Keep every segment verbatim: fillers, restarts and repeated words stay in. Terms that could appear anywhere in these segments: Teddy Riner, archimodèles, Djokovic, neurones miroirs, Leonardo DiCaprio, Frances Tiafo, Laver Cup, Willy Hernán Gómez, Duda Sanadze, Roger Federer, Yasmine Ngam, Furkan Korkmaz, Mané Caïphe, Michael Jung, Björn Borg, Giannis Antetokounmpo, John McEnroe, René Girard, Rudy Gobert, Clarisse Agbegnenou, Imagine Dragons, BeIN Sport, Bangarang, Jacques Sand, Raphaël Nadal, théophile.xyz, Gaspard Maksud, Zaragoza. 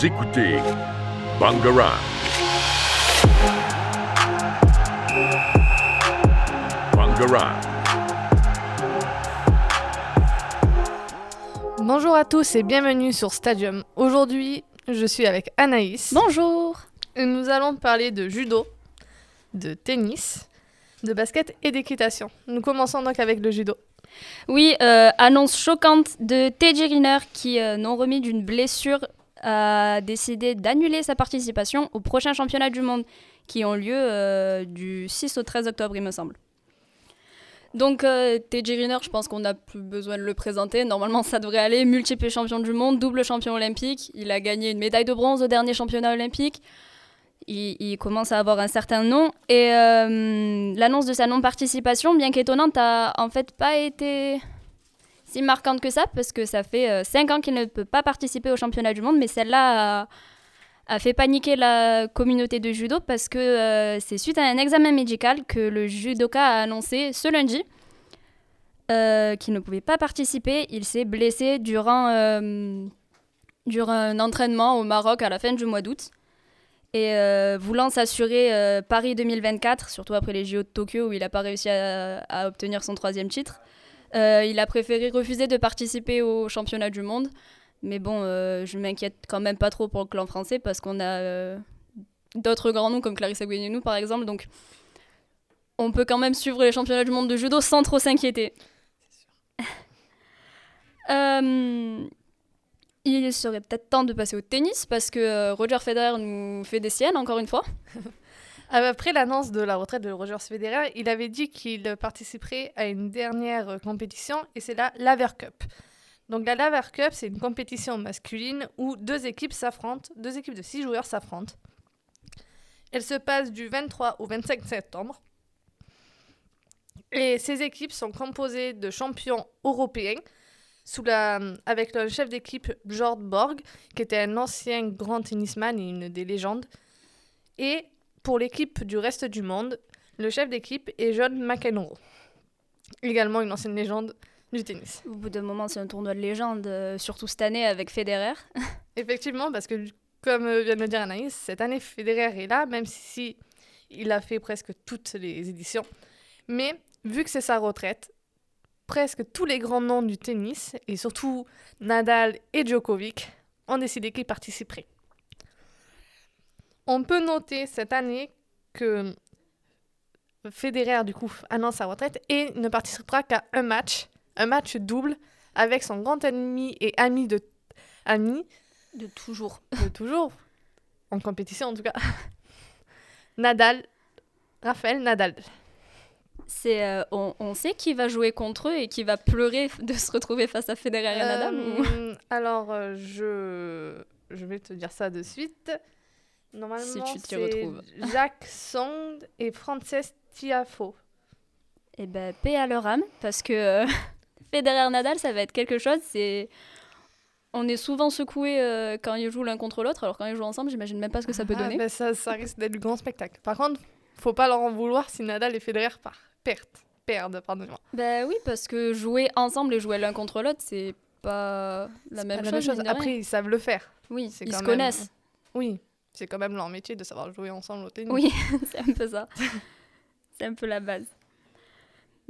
Vous écoutez Bangarang. Bangarang. Bonjour à tous et bienvenue sur Stadium. Aujourd'hui, je suis avec Anaïs. Bonjour. Et nous allons parler de judo, de tennis, de basket et d'équitation. Nous commençons donc avec le judo. Oui, euh, annonce choquante de Teddy Riner qui, euh, non remis d'une blessure, a décidé d'annuler sa participation aux prochains championnats du monde qui ont lieu euh, du six au treize octobre, il me semble. Donc euh, Teddy Riner, je pense qu'on n'a plus besoin de le présenter. Normalement, ça devrait aller. Multiple champion du monde, double champion olympique. Il a gagné une médaille de bronze au dernier championnat olympique. Il, il commence à avoir un certain nom. Et euh, l'annonce de sa non-participation, bien qu'étonnante, n'a en fait pas été si marquante que ça, parce que ça fait euh, cinq ans qu'il ne peut pas participer au championnat du monde. Mais celle-là a, a fait paniquer la communauté de judo, parce que euh, c'est suite à un examen médical que le judoka a annoncé ce lundi euh, qu'il ne pouvait pas participer. Il s'est blessé durant, euh, durant un entraînement au Maroc à la fin du mois d'août. Et euh, voulant s'assurer euh, Paris deux mille vingt-quatre, surtout après les J O de Tokyo où il n'a pas réussi à, à obtenir son troisième titre, euh, il a préféré refuser de participer au championnat du monde. Mais bon, euh, je ne m'inquiète quand même pas trop pour le clan français, parce qu'on a euh, d'autres grands noms comme Clarisse Agbegnenou par exemple. Donc on peut quand même suivre les championnats du monde de judo sans trop s'inquiéter. C'est sûr. euh... Il serait peut-être temps de passer au tennis, parce que Roger Federer nous fait des siennes, encore une fois. Après l'annonce de la retraite de Roger Federer, il avait dit qu'il participerait à une dernière compétition, et c'est la Laver Cup. Donc la Laver Cup, c'est une compétition masculine où deux équipes s'affrontent, deux équipes de six joueurs s'affrontent. Elle se passe du vingt-trois au vingt-cinq septembre. Et ces équipes sont composées de champions européens, Sous la, avec le chef d'équipe Björn Borg, qui était un ancien grand tennisman et une des légendes. Et pour l'équipe du reste du monde, le chef d'équipe est John McEnroe, également une ancienne légende du tennis. Au bout d'un moment, c'est un tournoi de légende, euh, surtout cette année avec Federer. Effectivement, parce que comme vient de le dire Anaïs, cette année Federer est là, même si il a fait presque toutes les éditions. Mais vu que c'est sa retraite, presque tous les grands noms du tennis, et surtout Nadal et Djokovic, ont décidé qu'ils participeraient. On peut noter cette année que Federer, du coup, annonce sa retraite et ne participera qu'à un match, un match double, avec son grand ennemi et ami de... Ami de toujours. De toujours. En compétition, en tout cas. Nadal. Raphaël Nadal. C'est, euh, on, on sait qui va jouer contre eux et qui va pleurer de se retrouver face à Federer et Nadal euh, ou... Alors, euh, je... je vais te dire ça de suite. Normalement, si tu t'y c'est retrouves. Jacques Sand et Frances Tiafo. Eh bien, paix à leur âme, parce que euh, Federer et Nadal, ça va être quelque chose. C'est... On est souvent secoués euh, quand ils jouent l'un contre l'autre, alors quand ils jouent ensemble, j'imagine même pas ce que ça peut ah, donner. Ben ça, ça risque d'être du grand spectacle. Par contre, faut pas leur en vouloir si Nadal et Federer partent. Perte, perdre, pardonnez-moi. Ben oui, parce que jouer ensemble et jouer l'un contre l'autre, c'est pas la, c'est même, pas la chose, même chose. Après, ils savent le faire. Oui, c'est ils se même... connaissent. Oui, c'est quand même leur métier de savoir jouer ensemble au tennis. Oui, c'est un peu ça. C'est un peu la base.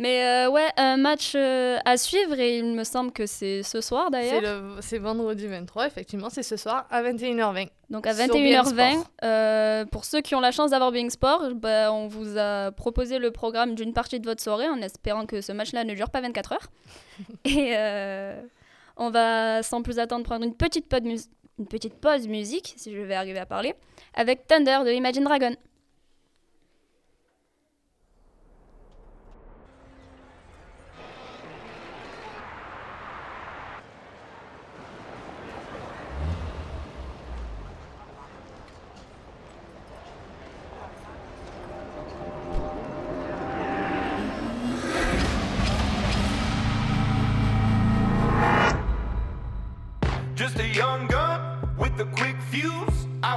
Mais euh, ouais, un match euh, à suivre, et il me semble que c'est ce soir d'ailleurs. C'est, le, c'est vendredi vingt-trois, effectivement, c'est ce soir à vingt et une heures vingt. Donc à vingt et une heures vingt, euh, pour ceux qui ont la chance d'avoir BeIN Sport, bah, on vous a proposé le programme d'une partie de votre soirée en espérant que ce match-là ne dure pas vingt-quatre heures. Et euh, on va sans plus attendre prendre une petite, pause mu- une petite pause musique, si je vais arriver à parler, avec Thunder de Imagine Dragons. Just a young gun with a quick fuse. I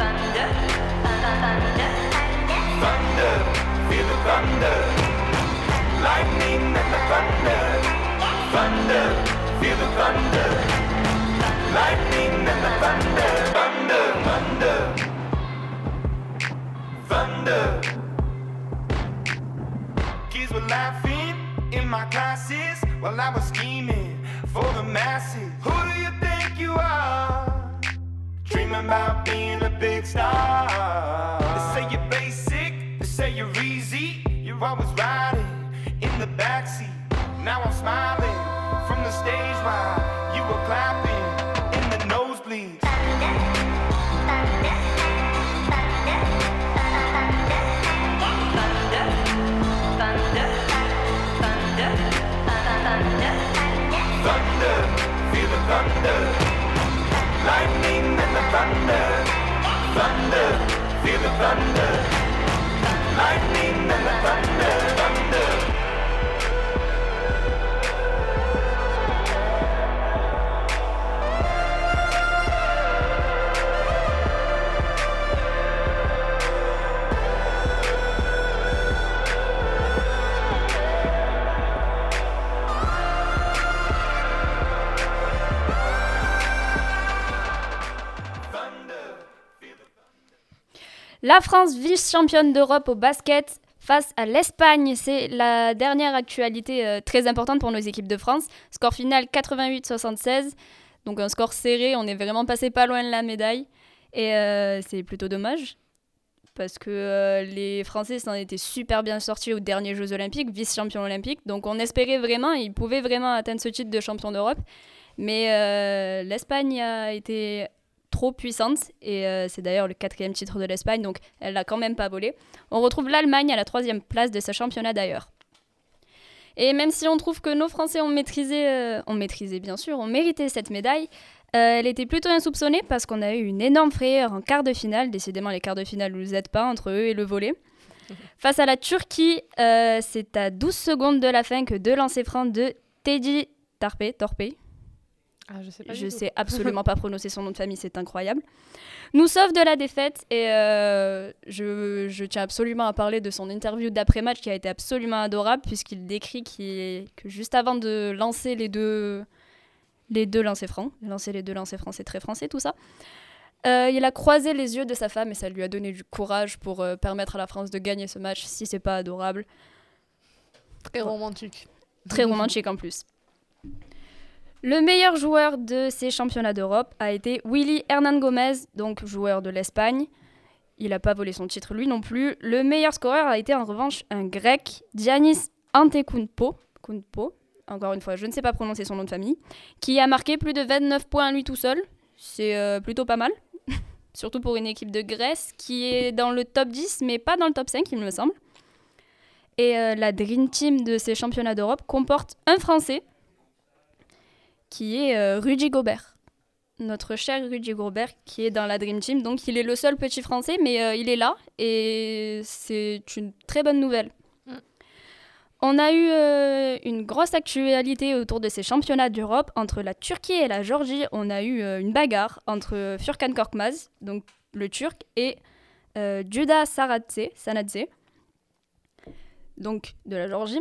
thunder, thunder, thunder, thunder, feel the thunder, lightning and the thunder, thunder, feel the thunder, lightning and the thunder, thunder, thunder, thunder. Were laughing in my classes while I was scheming for the masses. Who do you think you are? Dreaming about being a big star. They say you're basic, they say you're easy. You're always riding in the backseat. Now I'm smiling from the stage while you were clapping in the nosebleeds. Thunder, thunder, thunder, thunder, thunder. Thunder, feel the thunder, lightning and the thunder. Thunder, feel the thunder, lightning and the thunder. Thunder. La France vice-championne d'Europe au basket face à l'Espagne. C'est la dernière actualité euh, très importante pour nos équipes de France. Score final quatre-vingt-huit à soixante-seize. Donc un score serré, on est vraiment passé pas loin de la médaille. Et euh, c'est plutôt dommage parce que euh, les Français s'en étaient super bien sortis aux derniers Jeux Olympiques, vice-champions olympiques. Donc on espérait vraiment, ils pouvaient vraiment atteindre ce titre de champion d'Europe. Mais euh, l'Espagne a été trop puissante, et euh, c'est d'ailleurs le quatrième titre de l'Espagne, donc elle l'a quand même pas volé. On retrouve l'Allemagne à la troisième place de ce championnat d'ailleurs. Et même si on trouve que nos Français ont maîtrisé, euh, ont maîtrisé bien sûr, ont mérité cette médaille, euh, elle était plutôt insoupçonnée parce qu'on a eu une énorme frayeur en quart de finale. Décidément, les quarts de finale ne nous aident pas entre eux et le volley. Mmh. Face à la Turquie, euh, c'est à douze secondes de la fin que deux lancers francs de Teddy Tarpe, Torpe, Ah, je sais pas je sais absolument pas prononcer son nom de famille, c'est incroyable. Nous sauve de la défaite et euh, je, je tiens absolument à parler de son interview d'après-match qui a été absolument adorable puisqu'il décrit qu'il, que juste avant de lancer les deux, les deux lancers francs, lancer les deux lancers francs, c'est très français tout ça, euh, il a croisé les yeux de sa femme et ça lui a donné du courage pour euh, permettre à la France de gagner ce match, si c'est pas adorable. Très romantique. Très romantique en plus. Le meilleur joueur de ces championnats d'Europe a été Willy Hernán Gómez, donc joueur de l'Espagne. Il n'a pas volé son titre lui non plus. Le meilleur scoreur a été en revanche un grec, Giannis Antetokounmpo, encore une fois, je ne sais pas prononcer son nom de famille, qui a marqué plus de vingt-neuf points lui tout seul. C'est euh, plutôt pas mal, surtout pour une équipe de Grèce qui est dans le top dix, mais pas dans le top cinq, il me semble. Et euh, la Dream Team de ces championnats d'Europe comporte un Français, qui est euh, Rudy Gobert, notre cher Rudy Gobert, qui est dans la Dream Team. Donc, il est le seul petit Français, mais euh, il est là, et c'est une très bonne nouvelle. Mm. On a eu euh, une grosse actualité autour de ces championnats d'Europe. Entre la Turquie et la Géorgie, on a eu euh, une bagarre entre Furkan Korkmaz, donc le Turc, et euh, Duda Sanadze, Sanadze, donc de la Géorgie.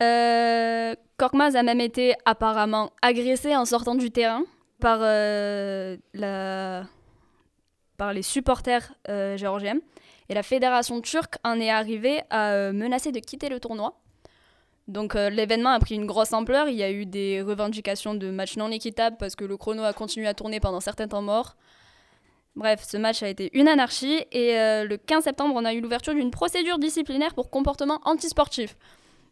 Euh, Korkmaz a même été apparemment agressé en sortant du terrain par, euh, la... par les supporters euh, géorgiens. Et la fédération turque en est arrivée à euh, menacer de quitter le tournoi. Donc euh, l'événement a pris une grosse ampleur. Il y a eu des revendications de matchs non équitables parce que le chrono a continué à tourner pendant certains temps morts. Bref, ce match a été une anarchie. Et euh, le quinze septembre, on a eu l'ouverture d'une procédure disciplinaire pour comportement antisportif.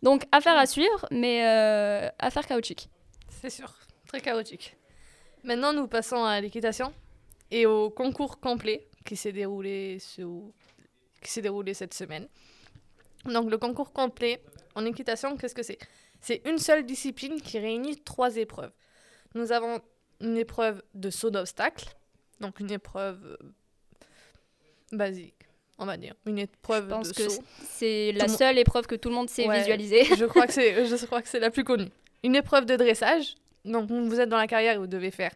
Donc, affaire à suivre, mais euh, affaire chaotique. C'est sûr, très chaotique. Maintenant, nous passons à l'équitation et au concours complet qui s'est déroulé, ce... qui s'est déroulé cette semaine. Donc, le concours complet en équitation, qu'est-ce que c'est ? C'est une seule discipline qui réunit trois épreuves. Nous avons une épreuve de saut d'obstacle, Donc une épreuve basique, on va dire. Une épreuve de saut. Je pense que saut. c'est la tout seule m- épreuve que tout le monde sait ouais, visualiser. Je crois, que c'est, je crois que c'est la plus connue. Une épreuve de dressage. Donc vous êtes dans la carrière et vous devez faire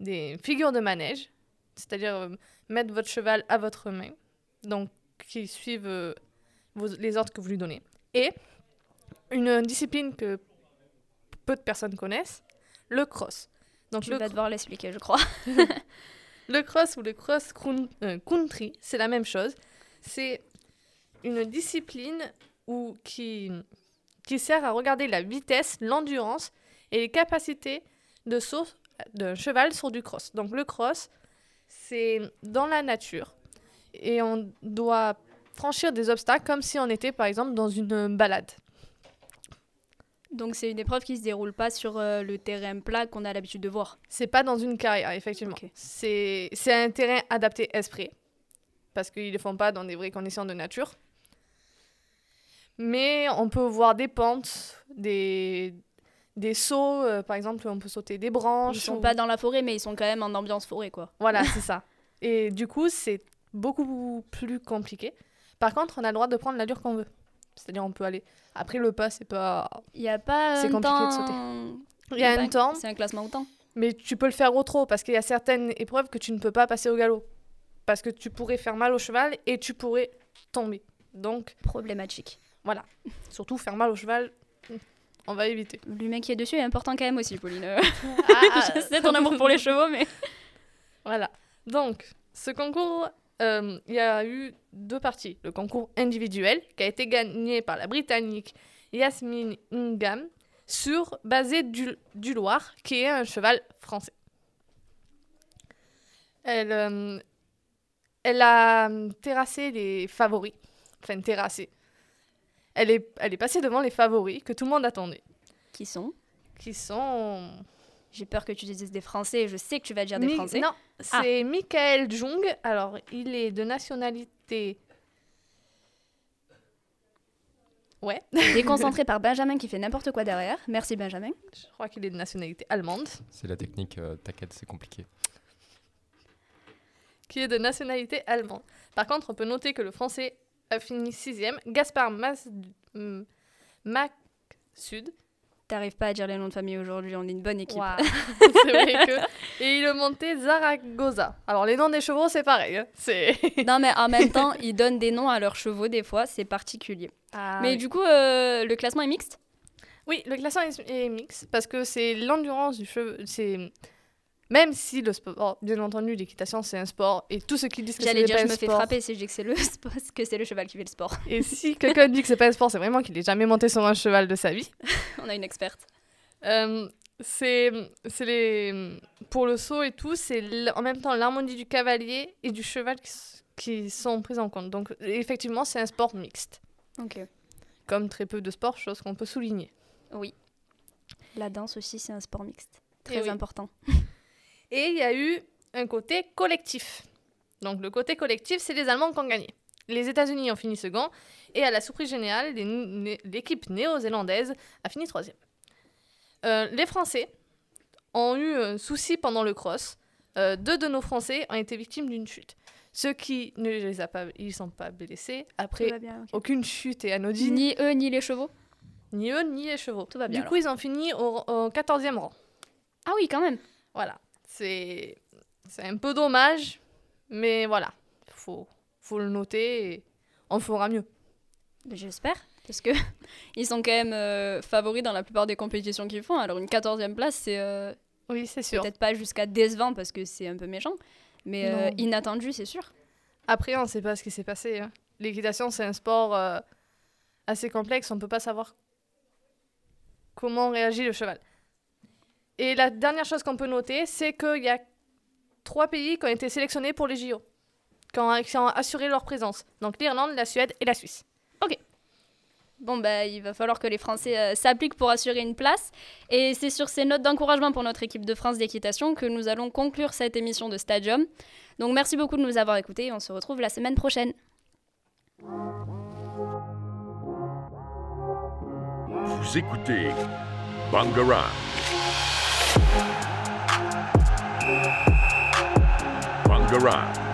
des figures de manège, c'est-à-dire euh, mettre votre cheval à votre main, donc qui suivent euh, vos, les ordres que vous lui donnez. Et une discipline que peu de personnes connaissent, le cross. Donc tu vas cro- devoir l'expliquer, je crois. Le cross ou le cross country, c'est la même chose. C'est une discipline où, qui, qui sert à regarder la vitesse, l'endurance et les capacités de saut d'un cheval sur du cross. Donc le cross, c'est dans la nature et on doit franchir des obstacles comme si on était par exemple dans une balade. Donc c'est une épreuve qui se déroule pas sur euh, le terrain plat qu'on a l'habitude de voir. C'est pas dans une carrière, effectivement. Okay. C'est c'est un terrain adapté exprès parce qu'ils le font pas dans des vraies conditions de nature. Mais on peut voir des pentes, des des sauts, euh, par exemple, on peut sauter des branches. Ils sont ou... pas dans la forêt, mais ils sont quand même en ambiance forêt, quoi. Voilà, c'est ça. Et du coup, c'est beaucoup plus compliqué. Par contre, on a le droit de prendre l'allure qu'on veut. C'est-à-dire, on peut aller... Après, le pas, c'est pas... Il n'y a pas un C'est compliqué temps... de sauter. Il y a un temps. C'est un classement au temps. Mais tu peux le faire au trot, parce qu'il y a certaines épreuves que tu ne peux pas passer au galop. Parce que tu pourrais faire mal au cheval et tu pourrais tomber. Donc... Problématique. Voilà. Surtout, faire mal au cheval, on va éviter. L'humain qui est dessus est important quand même aussi, Pauline. Ah, je sais ton amour pour les chevaux, mais... Voilà. Donc, ce concours... Il euh, y a eu deux parties. Le concours individuel, qui a été gagné par la Britannique Yasmine Ngam, sur basée du, du Loir, qui est un cheval français. Elle, euh, elle a terrassé les favoris. Enfin, terrassé. Elle est, elle est passée devant les favoris que tout le monde attendait. Qui sont Qui sont... J'ai peur que tu dises des Français, je sais que tu vas dire des Mi- Français. Non, ah. c'est Michael Jung. Alors, il est de nationalité... Ouais. Déconcentré par Benjamin qui fait n'importe quoi derrière. Merci Benjamin. Je crois qu'il est de nationalité allemande. C'est la technique, euh, t'inquiète, c'est compliqué. Qui est de nationalité allemande. Par contre, on peut noter que le Français a fini sixième. Gaspard Maksud. T'arrives pas à dire les noms de famille aujourd'hui, on est une bonne équipe. Wow. C'est vrai que... Et il montait Zaragoza. Alors les noms des chevaux, c'est pareil. Hein. C'est... Non mais en même temps, ils donnent des noms à leurs chevaux des fois, c'est particulier. Ah, mais oui. Du coup, euh, le classement est mixte ? Oui, le classement est mixte parce que c'est l'endurance du cheval. C'est... Même si le sport, oh, bien entendu, l'équitation c'est un sport et tout ce qui dit que J'allais c'est dire, pas un sport. J'allais dire, je me fais frapper si je dis que c'est le sport, que c'est le cheval qui fait le sport. Et si quelqu'un dit que c'est pas un sport, c'est vraiment qu'il n'est jamais monté sur un cheval de sa vie. On a une experte. Euh, c'est, c'est les pour le saut et tout, c'est en même temps l'harmonie du cavalier et du cheval qui, qui sont prises en compte. Donc effectivement, c'est un sport mixte. Ok. Comme très peu de sports, chose qu'on peut souligner. Oui. La danse aussi, c'est un sport mixte, très et important. Oui. Et il y a eu un côté collectif. Donc le côté collectif, c'est les Allemands qui ont gagné. Les États-Unis ont fini second. Et à la surprise générale, les, les, l'équipe néo-zélandaise a fini troisième. Euh, les Français ont eu un souci pendant le cross. Euh, deux de nos Français ont été victimes d'une chute. Ceux qui ne les a pas, ils sont pas blessés. Après, tout va bien, okay. Aucune chute est anodine. Ni eux, ni les chevaux. Ni eux, ni les chevaux. Tout va bien. Du coup, alors. Ils ont fini au, au quatorzième rang. Ah oui, quand même. Voilà. C'est, c'est un peu dommage, mais voilà, il faut, faut le noter et on fera mieux. J'espère, parce qu'ils sont quand même euh, favoris dans la plupart des compétitions qu'ils font. Alors une quatorzième place, c'est, euh, oui, c'est sûr. Peut-être pas jusqu'à décevant parce que c'est un peu méchant, mais euh, inattendu, c'est sûr. Après, on ne sait pas ce qui s'est passé. Hein. L'équitation, c'est un sport euh, assez complexe, on ne peut pas savoir comment réagit le cheval. Et la dernière chose qu'on peut noter, c'est qu'il y a trois pays qui ont été sélectionnés pour les J O, qui ont, qui ont assuré leur présence. Donc l'Irlande, la Suède et la Suisse. Ok. Bon, bah, il va falloir que les Français euh, s'appliquent pour assurer une place. Et c'est sur ces notes d'encouragement pour notre équipe de France d'équitation que nous allons conclure cette émission de Stadium. Donc merci beaucoup de nous avoir écoutés et on se retrouve la semaine prochaine. Vous écoutez Bangarang. Thank you. garage.